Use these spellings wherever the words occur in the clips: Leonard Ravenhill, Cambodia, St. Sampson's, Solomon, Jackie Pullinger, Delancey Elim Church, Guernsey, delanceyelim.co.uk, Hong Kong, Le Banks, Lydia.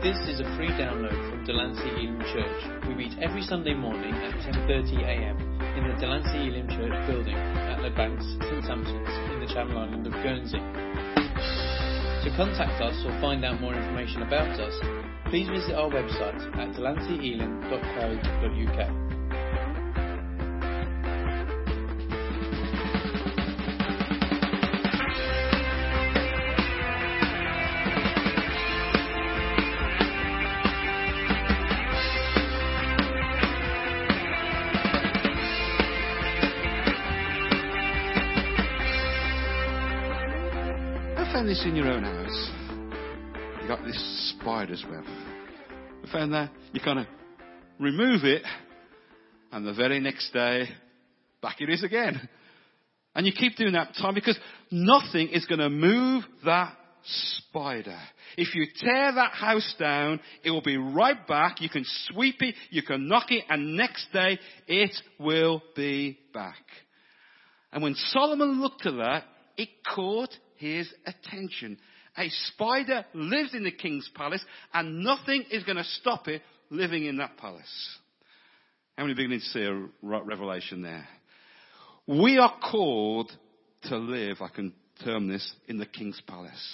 This is a free download from Delancey Elim Church. We meet every Sunday morning at 10:30am in the Delancey Elim Church building at Le Banks, St. Sampson's in the Channel Island of Guernsey. To contact us or find out more information about us, please visit our website at delanceyelim.co.uk. This in your own house, you got this spider's web. I found that you kind of remove it, and the very next day, back it is again. And you keep doing that time because nothing is going to move that spider. If you tear that house down, it will be right back. You can sweep it, you can knock it, and next day it will be back. And when Solomon looked at that, it caught his attention. A spider lives in the king's palace, and nothing is going to stop it living in that palace. How many are beginning to see a revelation there? We are called to live, I can term this, in the king's palace.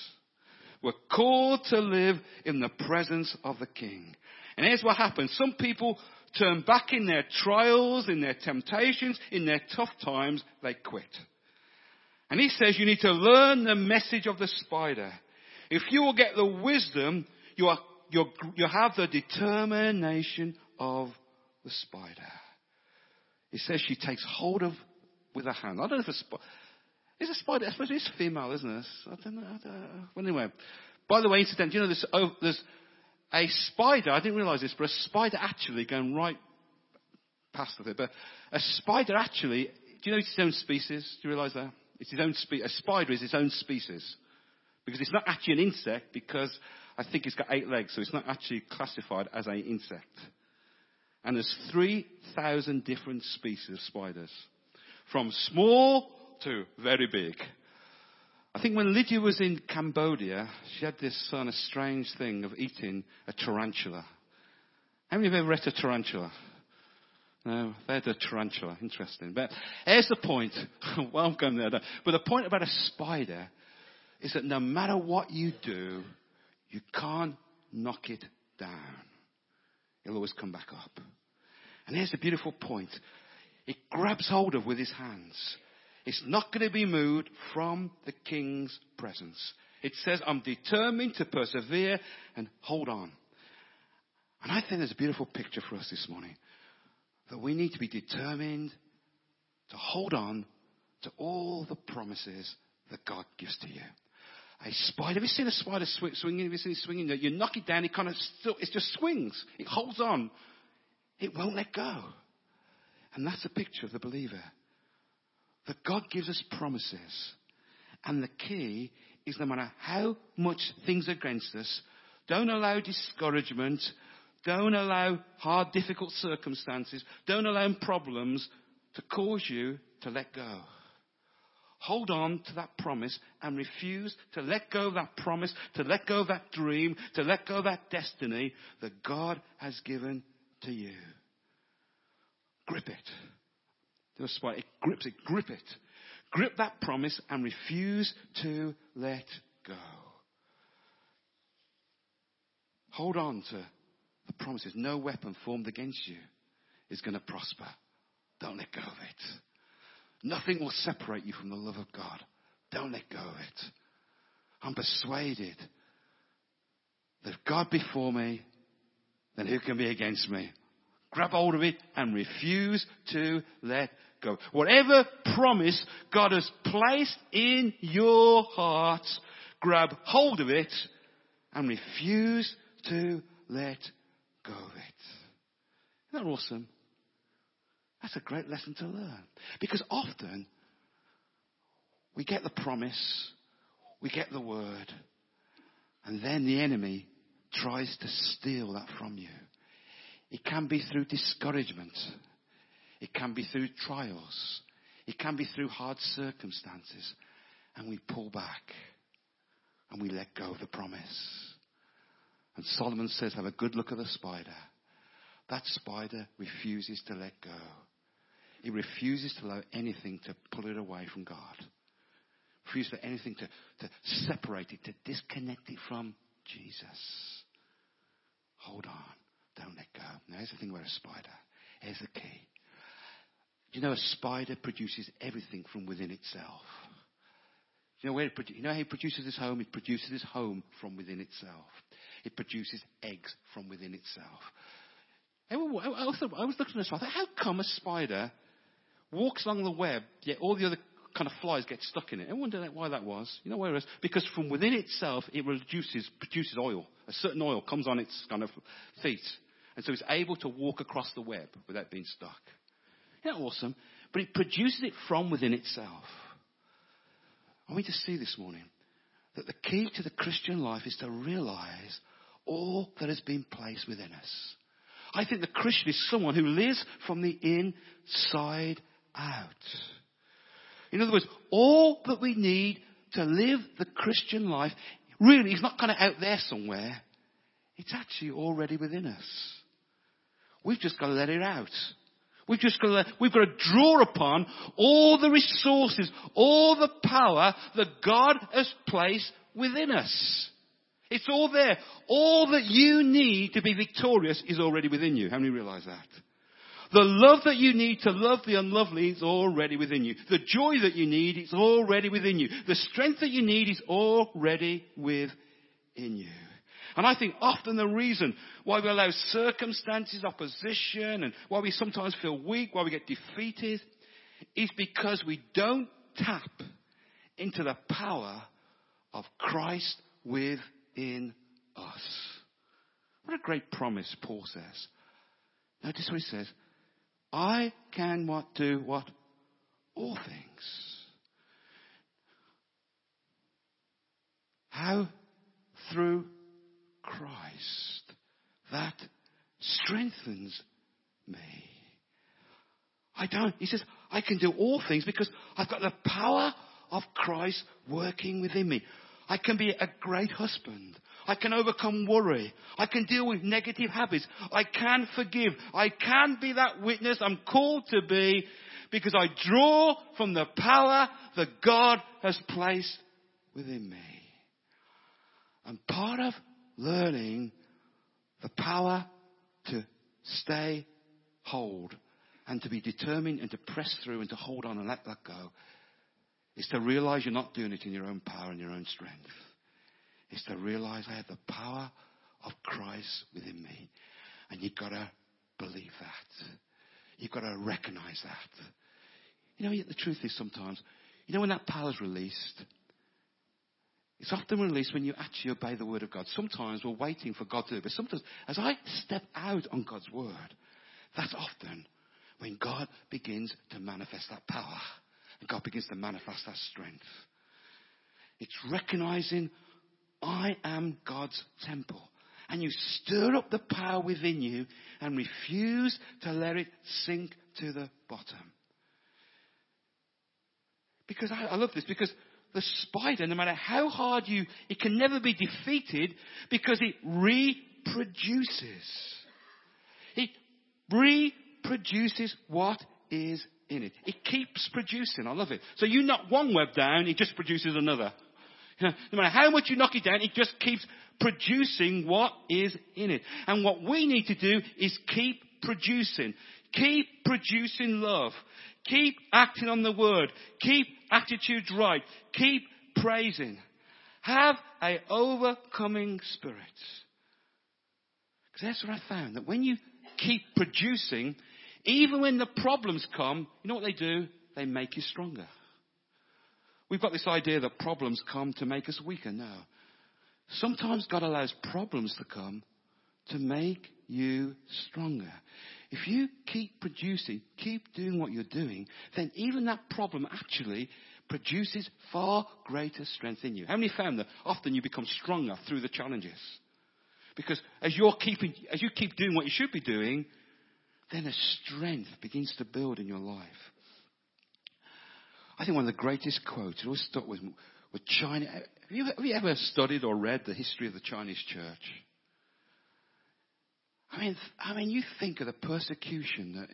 We're called to live in the presence of the king. And here's what happens. Some people turn back in their trials, in their temptations, in their tough times, they quit. And he says you need to learn the message of the spider. If you will get the wisdom, you have the determination of the spider. He says she takes hold of with her hand. I don't know if is a spider, I suppose it's female, isn't it? I don't know. Well, anyway, by the way, incidentally, you know there's a spider, I didn't realise this, but a spider actually, going right past it, but a spider actually, do you know it's its own species? Do you realise that? It's its own a spider is its own species. Because it's not actually an insect, because I think it's got 8 legs, so it's not actually classified as an insect. And there's 3,000 different species of spiders. From small to very big. I think when Lydia was in Cambodia, she had this sort of strange thing of eating a tarantula. How many of you have ever read a tarantula? No, they're the tarantula. Interesting. But here's the point. Well, I'm going there. But the point about a spider is that no matter what you do, you can't knock it down. It'll always come back up. And here's the beautiful point. It grabs hold of with his hands. It's not going to be moved from the king's presence. It says, I'm determined to persevere and hold on. And I think there's a beautiful picture for us this morning. That we need to be determined to hold on to all the promises that God gives to you. A spider, have you seen a spider swinging? Have you seen it swinging? You knock it down, it kind of still, it just swings. It holds on. It won't let go. And that's a picture of the believer. That God gives us promises. And the key is no matter how much things are against us, don't allow discouragement. Don't allow hard, difficult circumstances. Don't allow problems to cause you to let go. Hold on to that promise and refuse to let go of that promise, to let go of that dream, to let go of that destiny that God has given to you. Grip it. It grips it. Grip it. Grip that promise and refuse to let go. Hold on to the promise is no weapon formed against you is going to prosper. Don't let go of it. Nothing will separate you from the love of God. Don't let go of it. I'm persuaded that if God before me, then who can be against me? Grab hold of it and refuse to let go. Whatever promise God has placed in your heart, grab hold of it and refuse to let go of it. Isn't that awesome? That's a great lesson to learn. Because often, we get the promise, we get the word, and then the enemy tries to steal that from you. It can be through discouragement. It can be through trials. It can be through hard circumstances. And we pull back. And we let go of the promise. And Solomon says, have a good look at the spider. That spider refuses to let go. It refuses to allow anything to pull it away from God. Refuses for anything to separate it, to disconnect it from Jesus. Hold on. Don't let go. Now, here's the thing about a spider. Here's the key. You know, a spider produces everything from within itself. You know how it produces this home? It produces this home from within itself. It produces eggs from within itself. I was looking at this, I thought, how come a spider walks along the web, yet all the other kind of flies get stuck in it? I wonder why that was. You know where it is? Because from within itself, it produces oil. A certain oil comes on its kind of feet. And so it's able to walk across the web without being stuck. Isn't that awesome? But it produces it from within itself. I want you to see this morning that the key to the Christian life is to realize all that has been placed within us. I think the Christian is someone who lives from the inside out. In other words, all that we need to live the Christian life really is not kind of out there somewhere. It's actually already within us. We've just got to let it out. We've got to draw upon all the resources, all the power that God has placed within us. It's all there. All that you need to be victorious is already within you. How many realize that? The love that you need to love the unlovely is already within you. The joy that you need is already within you. The strength that you need is already within you. And I think often the reason why we allow circumstances, opposition, and why we sometimes feel weak, why we get defeated, is because we don't tap into the power of Christ within us. What a great promise Paul says. Notice what he says. I can what? Do what? All things. How? Through Christ that strengthens me. He says, I can do all things because I've got the power of Christ working within me. I can be a great husband. I can overcome worry. I can deal with negative habits. I can forgive. I can be that witness I'm called to be because I draw from the power that God has placed within me. And part of learning the power to stay hold and to be determined and to press through and to hold on and let that go is to realize you're not doing it in your own power and your own strength. It's to realize I have the power of Christ within me. And you've got to believe that. You've got to recognize that. You know, yet the truth is sometimes, you know, when that power is released, it's often released when you actually obey the word of God. Sometimes we're waiting for God to do it. But sometimes, as I step out on God's word, that's often when God begins to manifest that power. And God begins to manifest that strength. It's recognizing I am God's temple. And you stir up the power within you and refuse to let it sink to the bottom. Because I love this, because the spider, no matter how hard it can never be defeated because it reproduces. It reproduces what is in it. It keeps producing. I love it. So you knock one web down, it just produces another. You know, no matter how much you knock it down, it just keeps producing what is in it. And what we need to do is keep producing. Keep producing love. Keep acting on the word. Keep attitudes right. Keep praising. Have an overcoming spirit. Because that's what I found. That when you keep producing, even when the problems come, you know what they do? They make you stronger. We've got this idea that problems come to make us weaker. No. Sometimes God allows problems to come to make you stronger. If you keep producing, keep doing what you're doing, then even that problem actually produces far greater strength in you. How many found that often you become stronger through the challenges? Because as you keep doing what you should be doing, then a strength begins to build in your life. I think one of the greatest quotes, it always stuck with China. Have you ever studied or read the history of the Chinese church? I mean, you think of the persecution that,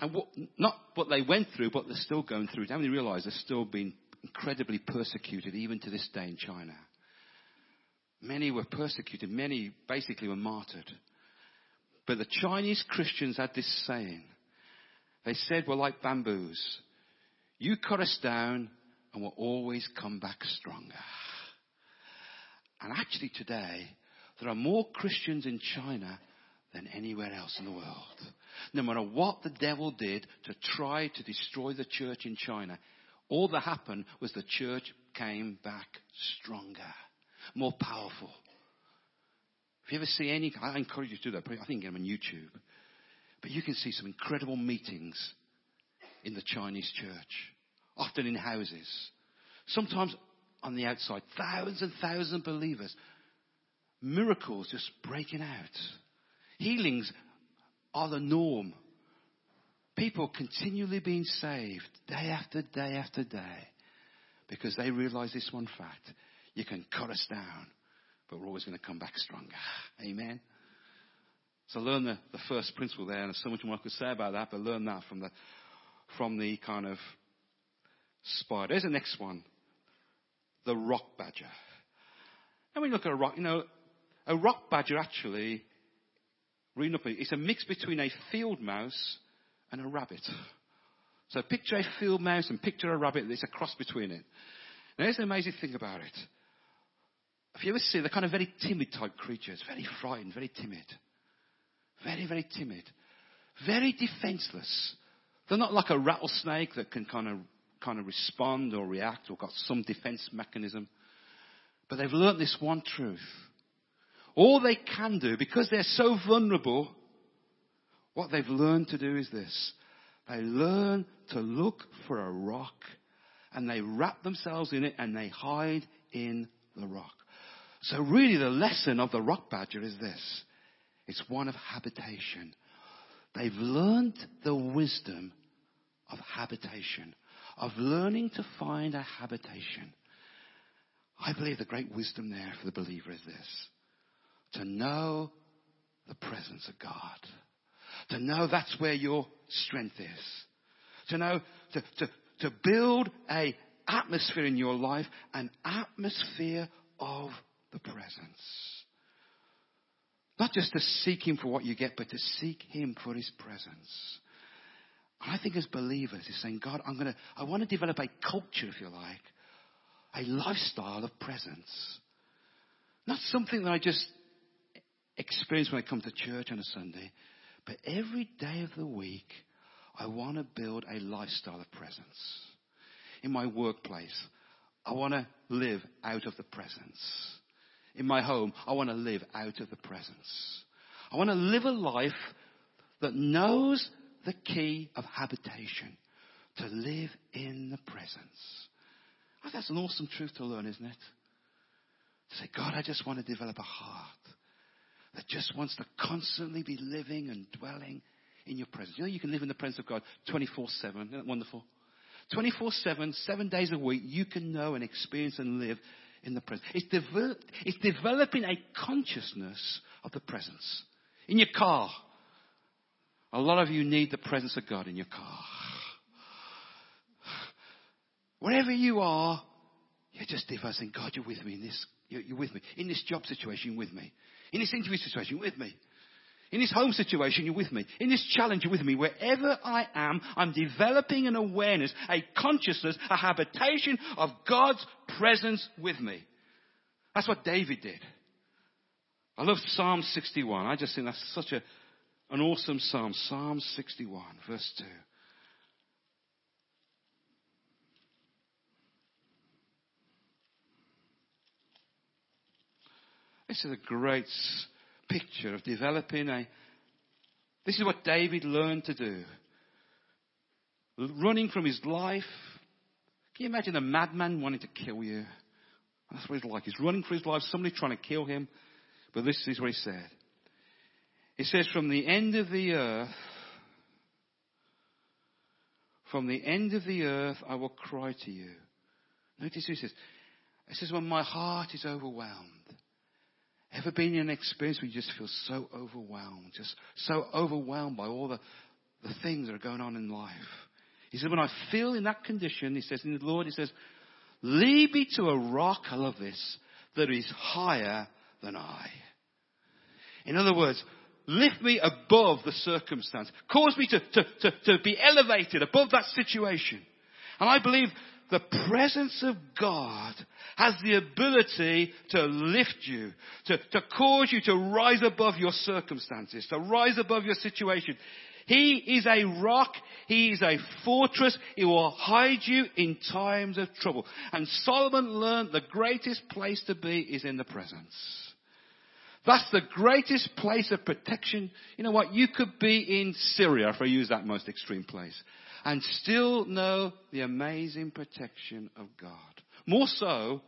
and what, not what they went through, but they're still going through. Don't you realize they're still being incredibly persecuted, even to this day in China? Many were persecuted. Many basically were martyred. But the Chinese Christians had this saying. They said, we're like bamboos. You cut us down and we'll always come back stronger. And actually today, there are more Christians in China than anywhere else in the world. No matter what the devil did to try to destroy the church in China, all that happened was the church came back stronger, more powerful. If you ever see any, I encourage you to do that. I think get them on YouTube. But you can see some incredible meetings in the Chinese church, often in houses, sometimes on the outside, thousands and thousands of believers, miracles just breaking out. Healings are the norm. People continually being saved day after day after day because they realize this one fact. You can cut us down, but we're always going to come back stronger. Amen. So learn the first principle there, and there's so much more I could say about that, but learn that from the kind of spider. Here's the next one. The rock badger. And we look at a rock, a rock badger actually, reading up, it's a mix between a field mouse and a rabbit. So picture a field mouse and picture a rabbit, there's a cross between it. Now here's the amazing thing about it. If you ever see, they're kind of very timid type creatures, very frightened, very timid. Very, very timid. Very defenseless. They're not like a rattlesnake that can kind of respond or react or got some defense mechanism. But they've learnt this one truth. All they can do, because they're so vulnerable, what they've learned to do is this. They learn to look for a rock and they wrap themselves in it and they hide in the rock. So really the lesson of the rock badger is this. It's one of habitation. They've learned the wisdom of habitation, of learning to find a habitation. I believe the great wisdom there for the believer is this. To know the presence of God. To know that's where your strength is. To know, to build an atmosphere in your life, an atmosphere of the presence. Not just to seek him for what you get, but to seek him for his presence. And I think as believers, he's saying, God, I want to develop a culture, if you like, a lifestyle of presence. Not something that I just experience when I come to church on a Sunday, but every day of the week, I want to build a lifestyle of presence. In my workplace, I want to live out of the presence. In my home, I want to live out of the presence. I want to live a life that knows the key of habitation, to live in the presence. Oh, that's an awesome truth to learn, isn't it? To say, God, I just want to develop a heart that just wants to constantly be living and dwelling in your presence. You know, you can live in the presence of God 24/7. Isn't that wonderful? 24/7, 7 days a week, you can know and experience and live in the presence. It's developing a consciousness of the presence. In your car. A lot of you need the presence of God in your car. Wherever you are, you're just devising, God, you're with me in this. You're with me. In this job situation, you're with me. In this interview situation, you're with me. In this home situation, you're with me. In this challenge, you're with me. Wherever I am, I'm developing an awareness, a consciousness, a habitation of God's presence with me. That's what David did. I love Psalm 61. I just think that's such an awesome psalm. Psalm 61, verse 2. This is a great picture of developing this is what David learned to do. Running from his life. Can you imagine a madman wanting to kill you? That's what he's like. He's running for his life, somebody trying to kill him. But this is what he said. He says, from the end of the earth, I will cry to you. Notice who he says. It says, when my heart is overwhelmed. Ever been in an experience where you just feel so overwhelmed, by all the things that are going on in life? He said, when I feel in that condition, he says, in the Lord, he says, lead me to a rock, I love this, that is higher than I. In other words, lift me above the circumstance. Cause me to be elevated above that situation. And I believe the presence of God has the ability to lift you, to cause you to rise above your circumstances, to rise above your situation. He is a rock. He is a fortress. He will hide you in times of trouble. And Solomon learned the greatest place to be is in the presence. That's the greatest place of protection. You know what? You could be in Syria, if I use that most extreme place, and still know the amazing protection of God. More so,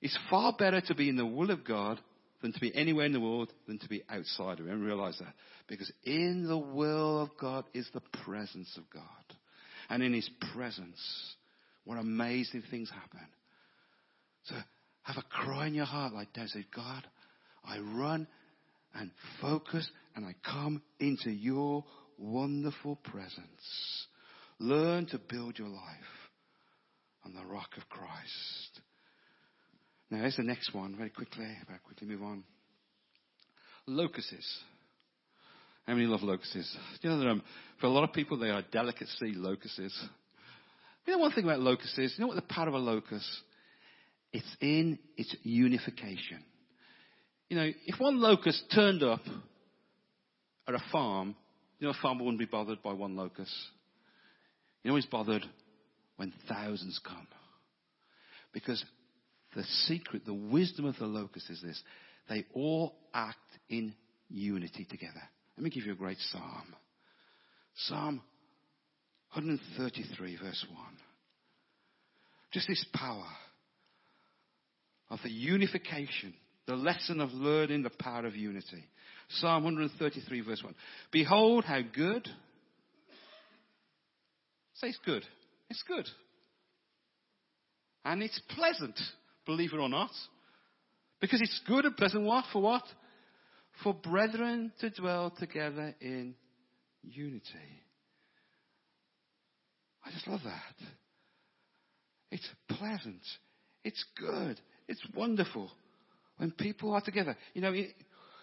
it's far better to be in the will of God than to be anywhere in the world, than to be outside of Him. And realize that. Because in the will of God is the presence of God. And in His presence, what amazing things happen. So have a cry in your heart like David said, God, I run and focus and I come into your wonderful presence. Learn to build your life on the rock of Christ. Now, here's the next one, very quickly move on. Locuses. How many love locuses? Do you know that for a lot of people, they are delicacy locuses. You know one thing about locuses? You know what the power of a locust? It's in its unification. You know, if one locust turned up at a farm, you know a farmer wouldn't be bothered by one locust. You know he's bothered when thousands come. Because the secret, the wisdom of the locust is this. They all act in unity together. Let me give you a great psalm. Psalm 133 verse 1. Just this power of the unification. The lesson of learning the power of unity. Psalm 133 verse 1. Behold how good. Say it's good. It's good. And it's pleasant. Believe it or not. Because it's good and pleasant. What? For what? For brethren to dwell together in unity. I just love that. It's pleasant. It's good. It's wonderful. When people are together. You know,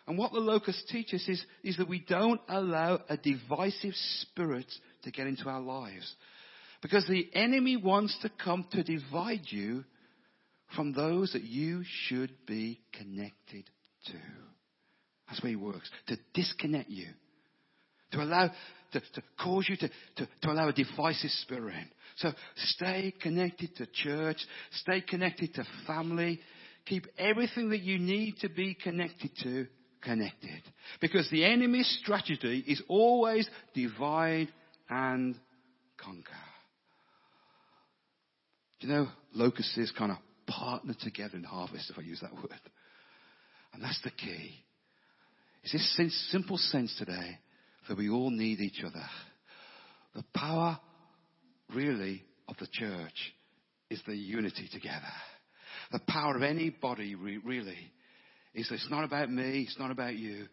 and what the locust teaches is that we don't allow a divisive spirit to get into our lives. Because the enemy wants to come to divide you from those that you should be connected to. That's where he works. To disconnect you. To cause you to allow a divisive spirit in. So stay connected to church. Stay connected to family. Keep everything that you need to be connected to, connected. Because the enemy's strategy is always divide and conquer. Do you know, locusts kind of partner together in harvest, if I use that word. And that's the key. It's this simple sense today that we all need each other. The power, really, of the church is the unity together. The power of any body, really, is that it's not about me, it's not about you.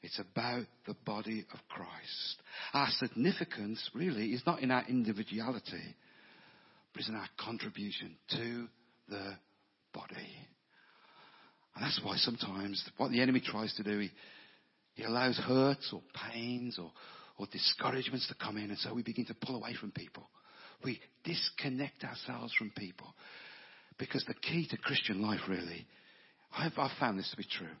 It's about the body of Christ. Our significance, really, is not in our individuality, but it's in our contribution to the body. And that's why sometimes what the enemy tries to do, he allows hurts or pains or discouragements to come in, and so we begin to pull away from people. We disconnect ourselves from people. Because the key to Christian life, really, I've found this to be true.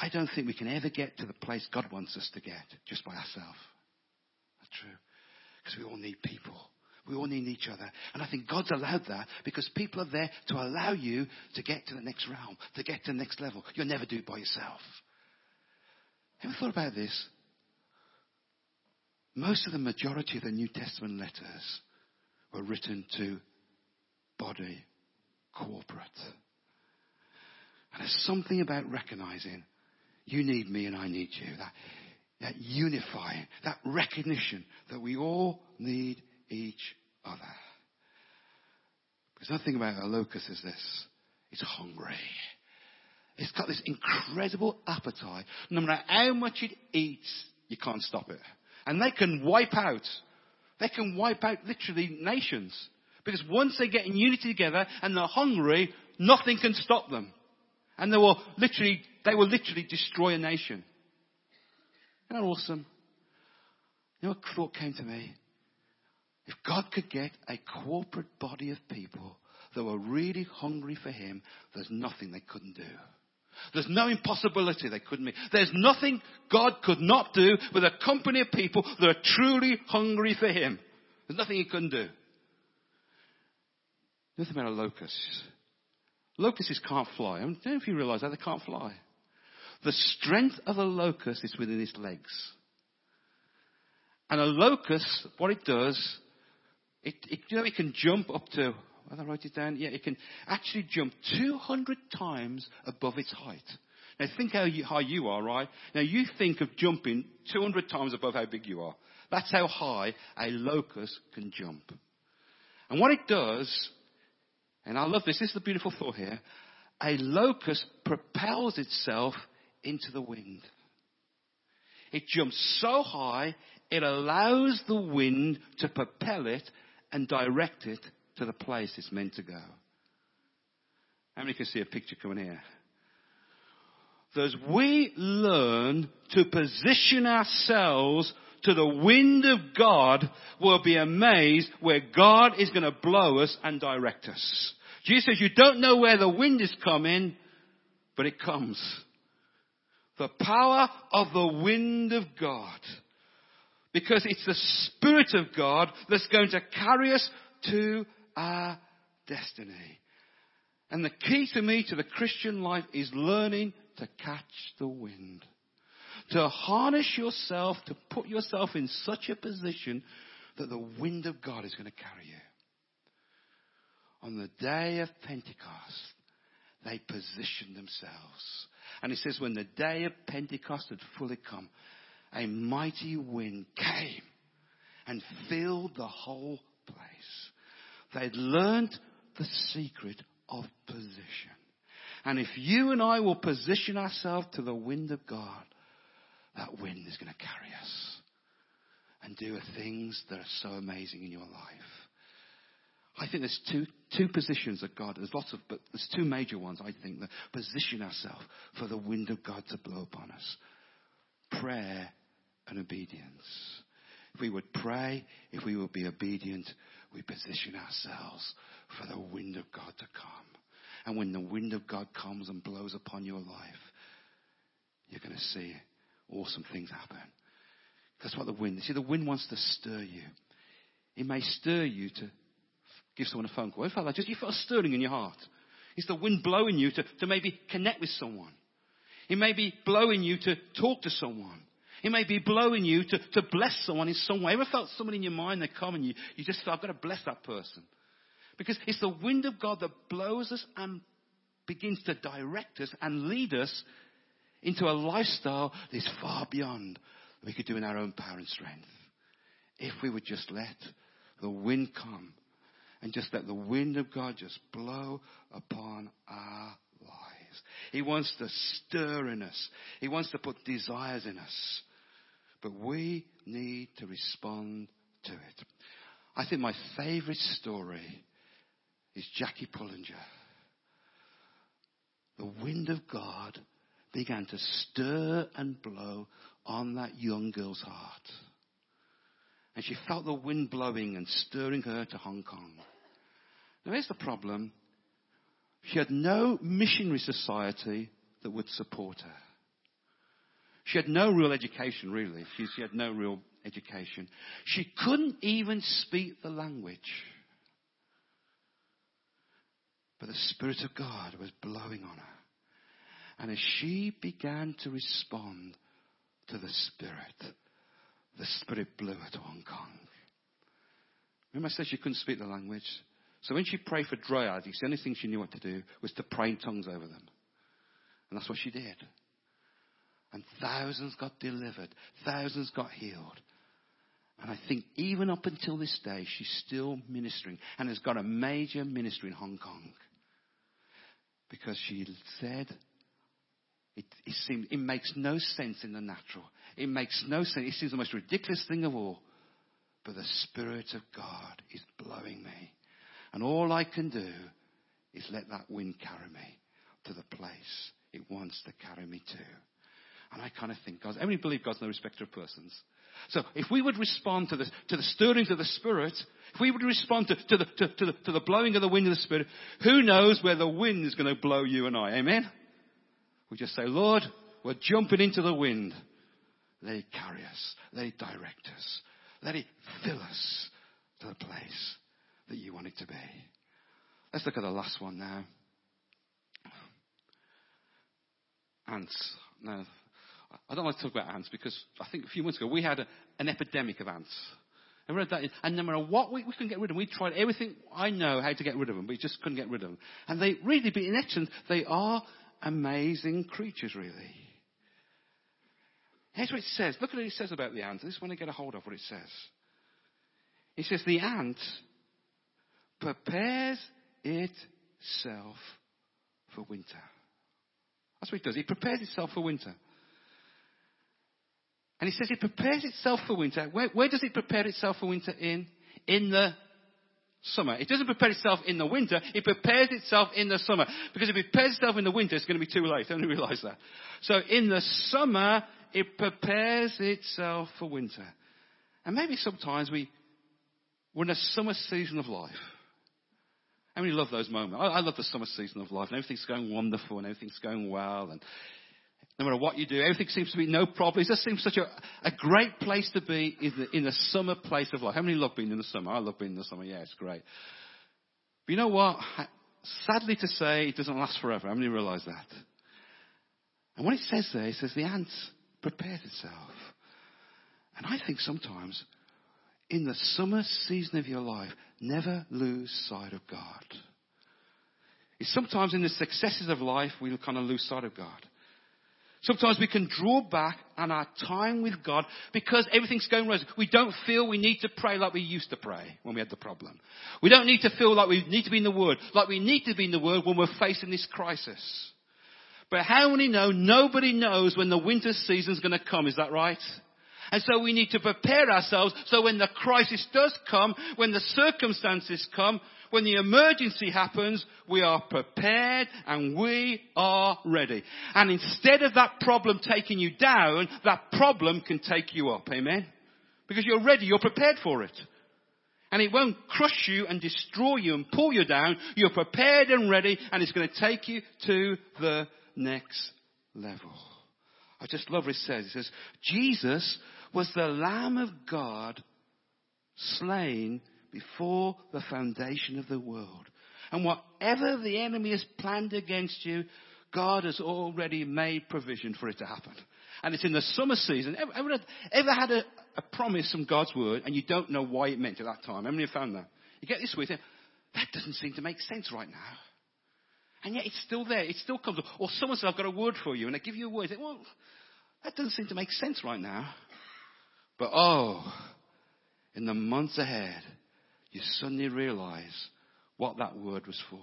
I don't think we can ever get to the place God wants us to get just by ourselves. That's true. Because we all need people. We all need each other. And I think God's allowed that because people are there to allow you to get to the next realm, to get to the next level. You'll never do it by yourself. Ever thought about this? Most of the majority of the New Testament letters were written to body corporate. And there's something about recognizing you need me and I need you. That unifying, that recognition that we all need each other. Because the thing about a locust is this. It's hungry. It's got this incredible appetite. No matter how much it eats, you can't stop it. And they can wipe out literally nations. Because once they get in unity together and they're hungry, nothing can stop them. And they will literally destroy a nation. Isn't that awesome? You know what thought came to me? If God could get a corporate body of people that were really hungry for him, there's nothing they couldn't do. There's no impossibility they couldn't meet. There's nothing God could not do with a company of people that are truly hungry for him. There's nothing he couldn't do. Nothing about locusts. Locusts can't fly. I don't know if you realize that. They can't fly. The strength of a locust is within its legs. And a locust, what it does, it can jump up to... Have I wrote it down? Yeah, it can actually jump 200 times above its height. Now, think how high you are, right? Now, you think of jumping 200 times above how big you are. That's how high a locust can jump. And what it does, and I love this, this is the beautiful thought here, a locust propels itself into the wind. It jumps so high, it allows the wind to propel it and direct it to the place it's meant to go. How many can see a picture coming here? As we learn to position ourselves to the wind of God, we'll be amazed where God is going to blow us and direct us. Jesus says, you don't know where the wind is coming, but it comes. The power of the wind of God. Because it's the Spirit of God that's going to carry us to our destiny. And the key to me to the Christian life is learning to catch the wind. To harness yourself, to put yourself in such a position that the wind of God is going to carry you. On the day of Pentecost, they positioned themselves. And it says when the day of Pentecost had fully come, a mighty wind came and filled the whole place. They'd learned the secret of position. And if you and I will position ourselves to the wind of God, that wind is going to carry us and do things that are so amazing in your life. I think there's two positions that God, but there's two major ones, I think, that position ourselves for the wind of God to blow upon us. Prayer and obedience. If we would pray, if we would be obedient, we position ourselves for the wind of God to come. And when the wind of God comes and blows upon your life, you're going to see awesome things happen. That's what the wind, see, the wind wants to stir you. It may stir you to give someone a phone call. It felt like you felt a stirring in your heart. It's the wind blowing you to maybe connect with someone. It may be blowing you to talk to someone. It may be blowing you to bless someone in some way. Ever felt someone in your mind that come and you just feel, I've got to bless that person? Because it's the wind of God that blows us and begins to direct us and lead us into a lifestyle that is far beyond what we could do in our own power and strength. If we would just let the wind come and just let the wind of God just blow upon our lives. He wants to stir in us. He wants to put desires in us. But we need to respond to it. I think my favorite story is Jackie Pullinger. The wind of God began to stir and blow on that young girl's heart. And she felt the wind blowing and stirring her to Hong Kong. Now here's the problem. She had no missionary society that would support her. She had no real education, really. She had no real education. She couldn't even speak the language. But the Spirit of God was blowing on her. And as she began to respond to the Spirit blew her to Hong Kong. Remember I said she couldn't speak the language? So when she prayed for dryads, the only thing she knew what to do was to pray in tongues over them. And that's what she did. And thousands got delivered. Thousands got healed. And I think even up until this day, she's still ministering and has got a major ministry in Hong Kong. Because she said, It makes no sense in the natural. It makes no sense. It seems the most ridiculous thing of all. But the Spirit of God is blowing me. And all I can do is let that wind carry me to the place it wants to carry me to. And I kind of think, God, everybody believe God's no respecter of persons. So if we would respond to the stirrings of the Spirit, if we would respond to the blowing of the wind of the Spirit, who knows where the wind is going to blow you and I? Amen? We just say, Lord, we're jumping into the wind. Let it carry us. Let it direct us. Let it fill us to the place that you want it to be. Let's look at the last one now. Ants. Now, I don't like to talk about ants because I think a few months ago we had an epidemic of ants. And no matter what, we couldn't get rid of them. We tried everything I know how to get rid of them, but we just couldn't get rid of them. And they really, in essence, they are amazing creatures, really. Here's what it says. Look at what it says about the ant. I just want to get a hold of what it says. It says, the ant prepares itself for winter. That's what it does. It prepares itself for winter. And it says it prepares itself for winter. Where does it prepare itself for winter in? In the summer. It doesn't prepare itself in the winter. It prepares itself in the summer. Because if it prepares itself in the winter, it's going to be too late. I only realize that. So in the summer, it prepares itself for winter. And maybe sometimes we're in a summer season of life. How many love those moments? I love the summer season of life. And everything's going wonderful and everything's going well. And no matter what you do, everything seems to be no problem. It just seems such a great place to be in the summer place of life. How many love being in the summer? I love being in the summer. Yeah, it's great. But you know what? Sadly to say, it doesn't last forever. How many realize that? And what it says there, it says the ant prepares itself. And I think sometimes, in the summer season of your life, never lose sight of God. It's sometimes in the successes of life, we'll kind of lose sight of God. Sometimes we can draw back on our time with God because everything's going wrong. We don't feel we need to pray like we used to pray when we had the problem. We don't need to feel like we need to be in the Word, like we need to be in the Word when we're facing this crisis. But how many know, nobody knows when the winter season's going to come, is that right? And so we need to prepare ourselves so when the crisis does come, when the circumstances come, when the emergency happens, we are prepared and we are ready. And instead of that problem taking you down, that problem can take you up. Amen? Because you're ready. You're prepared for it. And it won't crush you and destroy you and pull you down. You're prepared and ready, and it's going to take you to the next level. I just love what it says. It says, Jesus was the Lamb of God slain before the foundation of the world. And whatever the enemy has planned against you, God has already made provision for it to happen. And it's in the summer season. Ever had a promise from God's word and you don't know why it meant at that time? How many have found that? You get this week, that doesn't seem to make sense right now. And yet it's still there. It still comes up. Or someone says, I've got a word for you. And they give you a word. You say, well, that doesn't seem to make sense right now. But in the months ahead, you suddenly realize what that word was for.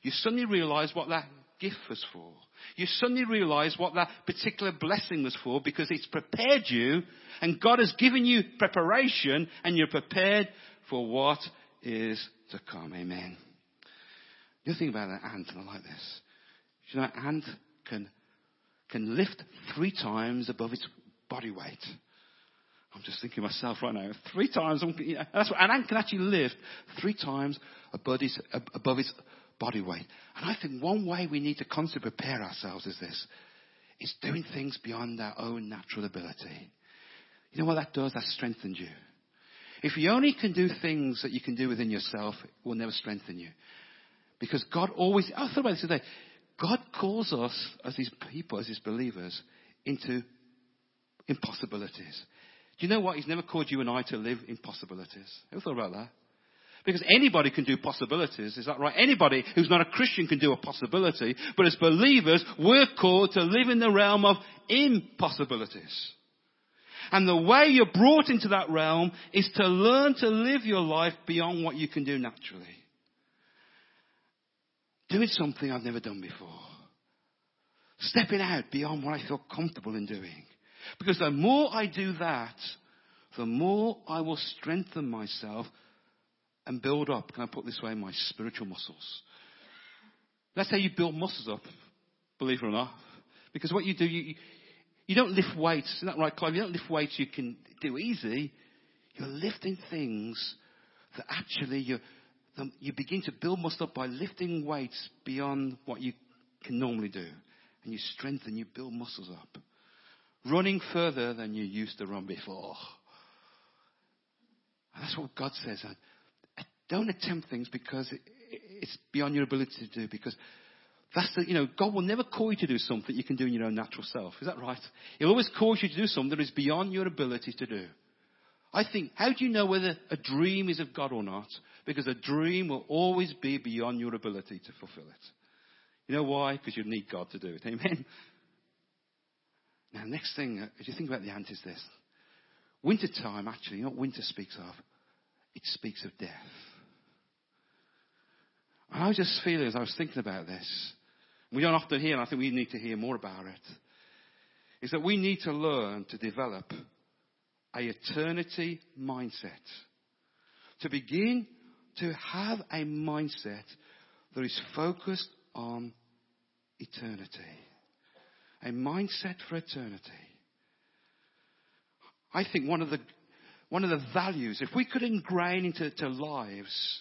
You suddenly realize what that gift was for. You suddenly realize what that particular blessing was for, because it's prepared you and God has given you preparation and you're prepared for what is to come. Amen. You think about an ant, and I like this. You know, an ant can lift 3 times above its body weight. I'm just thinking myself right now. 3 times. That's what an ant can actually lift 3 times above its body weight. And I think one way we need to constantly prepare ourselves is this: is doing things beyond our own natural ability. You know what that does? That strengthens you. If you only can do things that you can do within yourself, it will never strengthen you. Because God always, I thought about this today, God calls us as his people, as his believers, into impossibilities. Do you know what? He's never called you and I to live in possibilities. Ever thought about that? Because anybody can do possibilities, is that right? Anybody who's not a Christian can do a possibility, but as believers, we're called to live in the realm of impossibilities. And the way you're brought into that realm is to learn to live your life beyond what you can do naturally. Doing something I've never done before. Stepping out beyond what I feel comfortable in doing. Because the more I do that, the more I will strengthen myself and build up, can I put this way, my spiritual muscles. That's how you build muscles up, believe it or not. Because what you do, you don't lift weights. Isn't that right, Clive? You don't lift weights you can do easy. You're lifting things that actually you begin to build muscle up by lifting weights beyond what you can normally do. And you strengthen, you build muscles up. Running further than you used to run before. And that's what God says. Don't attempt things because it's beyond your ability to do. Because that's God will never call you to do something you can do in your own natural self. Is that right? He'll always call you to do something that is beyond your ability to do. I think, how do you know whether a dream is of God or not? Because a dream will always be beyond your ability to fulfill it. You know why? Because you need God to do it. Amen? Now, next thing, as you think about the ant, is this. Wintertime, actually, not winter speaks of, it speaks of death. And I was just feeling, as I was thinking about this, we don't often hear, and I think we need to hear more about it, is that we need to learn to develop an eternity mindset. To begin to have a mindset that is focused on eternity. A mindset for eternity. I think one of the values, if we could ingrain into lives,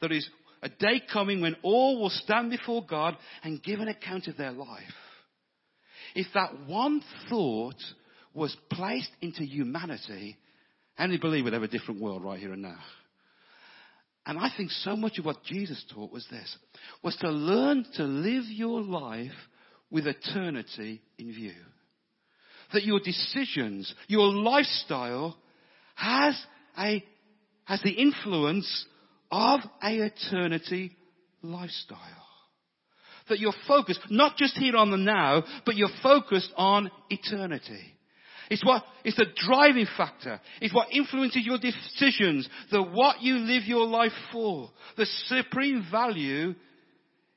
that is a day coming when all will stand before God and give an account of their life. If that one thought was placed into humanity, how many believe we'd have a different world right here and now? And I think so much of what Jesus taught was this, was to learn to live your life with eternity in view. That your decisions, your lifestyle has the influence of an eternity lifestyle. That you're focused, not just here on the now, but you're focused on eternity. It's the driving factor. It's what influences your decisions, what you live your life for. The supreme value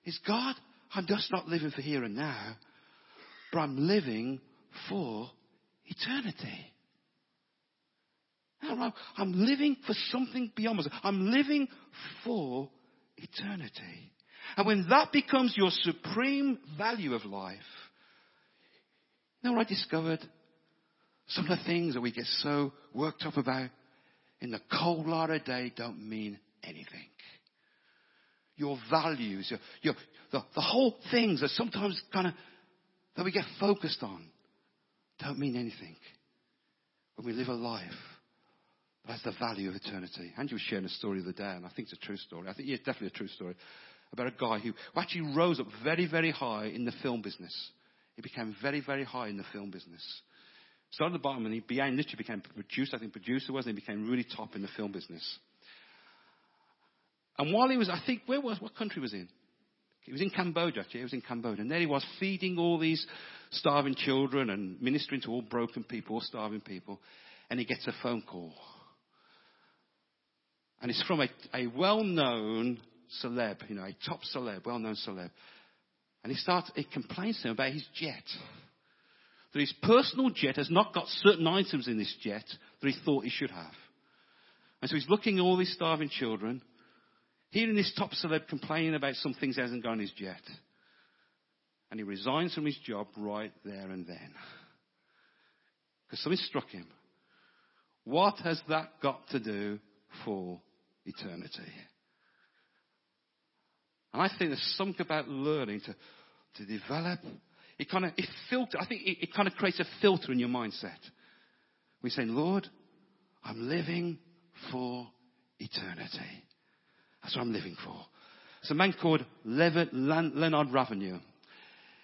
is, God, I'm just not living for here and now, but I'm living for eternity. I'm living for something beyond myself. I'm living for eternity. And when that becomes your supreme value of life, you know what I discovered? Some of the things that we get so worked up about in the cold light of day don't mean anything. Your values, the whole things that sometimes that we get focused on don't mean anything when we live a life. That's the value of eternity. Andrew was sharing a story the other day, and I think it's a true story. I think it's definitely a true story about a guy who actually rose up very, very high in the film business. He became very, very high in the film business. Started at the bottom, and literally became producer. I think producer was, and he became really top in the film business. And while he was, I think, what country was he in? He was in Cambodia, actually. He was in Cambodia. And there he was, feeding all these starving children and ministering to all broken people, all starving people. And he gets a phone call. And it's from a well-known celeb, a top celeb, well-known celeb. And he complains to him about his jet. That his personal jet has not got certain items in this jet that he thought he should have. And so he's looking at all these starving children, hearing this top celeb complaining about some things he hasn't got in his jet. And he resigns from his job right there and then. Because something struck him. What has that got to do for eternity? And I think there's something about learning to develop. It creates a filter in your mindset. We say, Lord, I'm living for eternity. That's what I'm living for. It's a man called Leonard Ravenhill.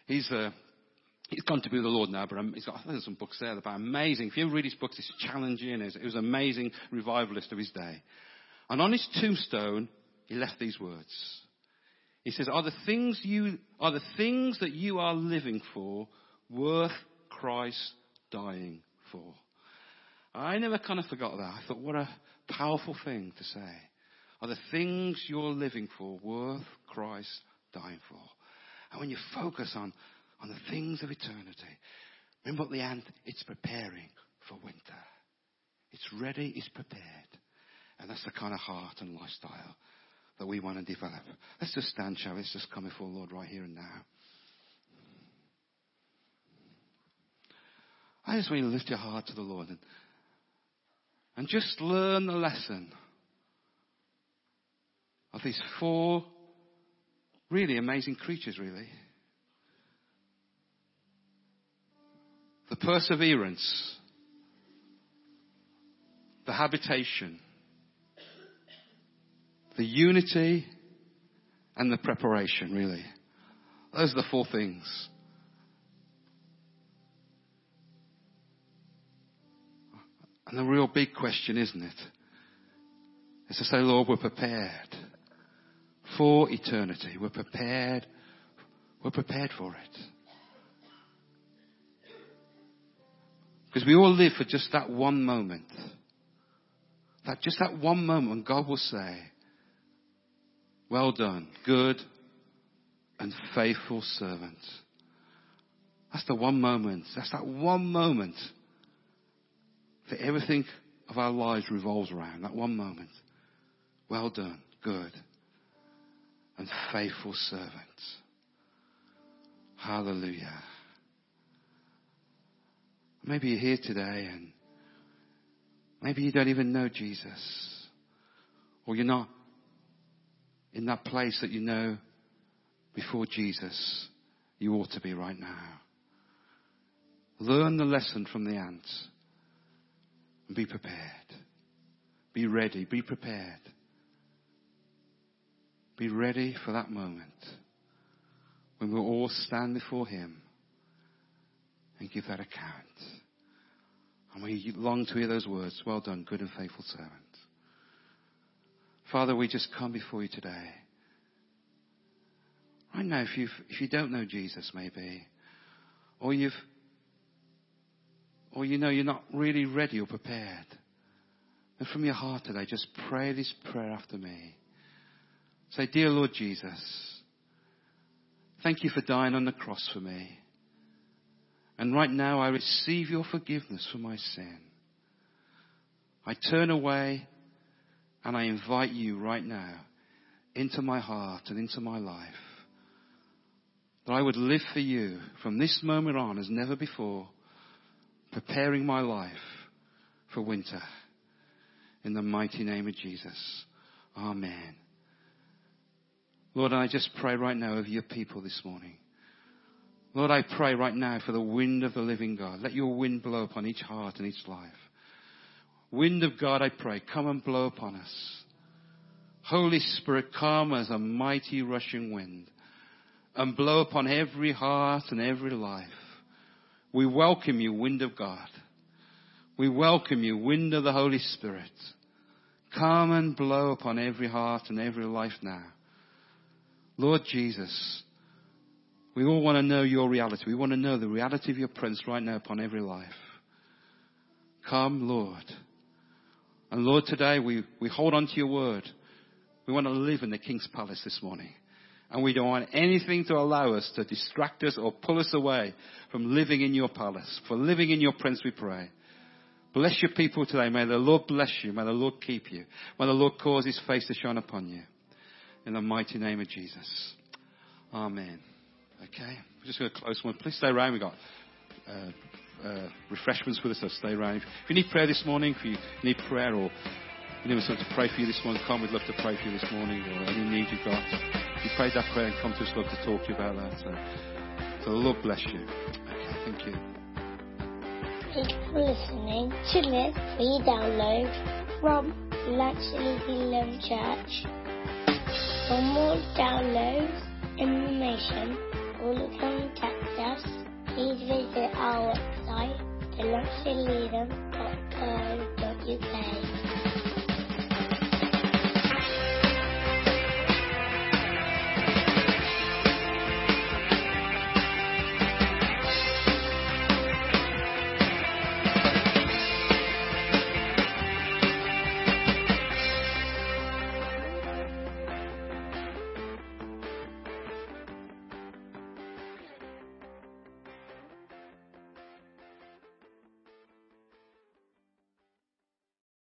He's gone to be with the Lord now, but he's got, I think there's some books there about amazing. If you read his books, it's challenging. It was an amazing revivalist of his day. And on his tombstone, he left these words. He says, "Are the things that you are living for worth Christ dying for?" I never forgot that. I thought, what a powerful thing to say. Are the things you're living for worth Christ dying for? And when you focus on on the things of eternity. Remember at the end, it's preparing for winter. It's ready, it's prepared. And that's the kind of heart and lifestyle that we want to develop. Let's just stand, shall we? Let's just come before the Lord right here and now. I just want you to lift your heart to the Lord and just learn the lesson of these four really amazing creatures, really. The perseverance, the habitation, the unity, and the preparation, really. Those are the four things. And the real big question, isn't it? Is to say, Lord, we're prepared for eternity. We're prepared. We're prepared for it. Because we all live for just that one moment. That just that one moment God will say, well done, good and faithful servant. That's the one moment. That's that one moment that everything of our lives revolves around. That one moment. Well done, good and faithful servant. Hallelujah. Maybe you're here today and maybe you don't even know Jesus. Or you're not in that place that you know before Jesus you ought to be right now. Learn the lesson from the ants. And be prepared. Be ready. Be prepared. Be ready for that moment when we'll all stand before him and give that account. And we long to hear those words, well done, good and faithful servant. Father, we just come before you today. Right now, if you don't know Jesus, maybe, or you know you're not really ready or prepared, and from your heart today, just pray this prayer after me. Say, dear Lord Jesus, thank you for dying on the cross for me. And right now I receive your forgiveness for my sin. I turn away and I invite you right now into my heart and into my life. That I would live for you from this moment on as never before, preparing my life for winter. In the mighty name of Jesus. Amen. Lord, I just pray right now over your people this morning. Lord, I pray right now for the wind of the living God. Let your wind blow upon each heart and each life. Wind of God, I pray, come and blow upon us. Holy Spirit, come as a mighty rushing wind and blow upon every heart and every life. We welcome you, wind of God. We welcome you, wind of the Holy Spirit. Come and blow upon every heart and every life now. Lord Jesus, we all want to know your reality. We want to know the reality of your presence right now upon every life. Come, Lord. And Lord, today we hold on to your word. We want to live in the King's Palace this morning. And we don't want anything to allow us to distract us or pull us away from living in your palace. For living in your presence, we pray. Bless your people today. May the Lord bless you. May the Lord keep you. May the Lord cause his face to shine upon you. In the mighty name of Jesus. Amen. Okay, we're just going to close one. Please stay around. We've got refreshments with us, so stay around. If you need prayer this morning, if you need prayer or you need someone to pray for you this morning, come. We'd love to pray for you this morning or any need you've got. If you prayed that prayer and come to us, love to talk to you about that. So the Lord bless you. Okay, thank you. Thank you for listening to this free download from Delancey Elim Church. For more downloads, information, or to contact us, please visit our website, delanceyelim.co.uk.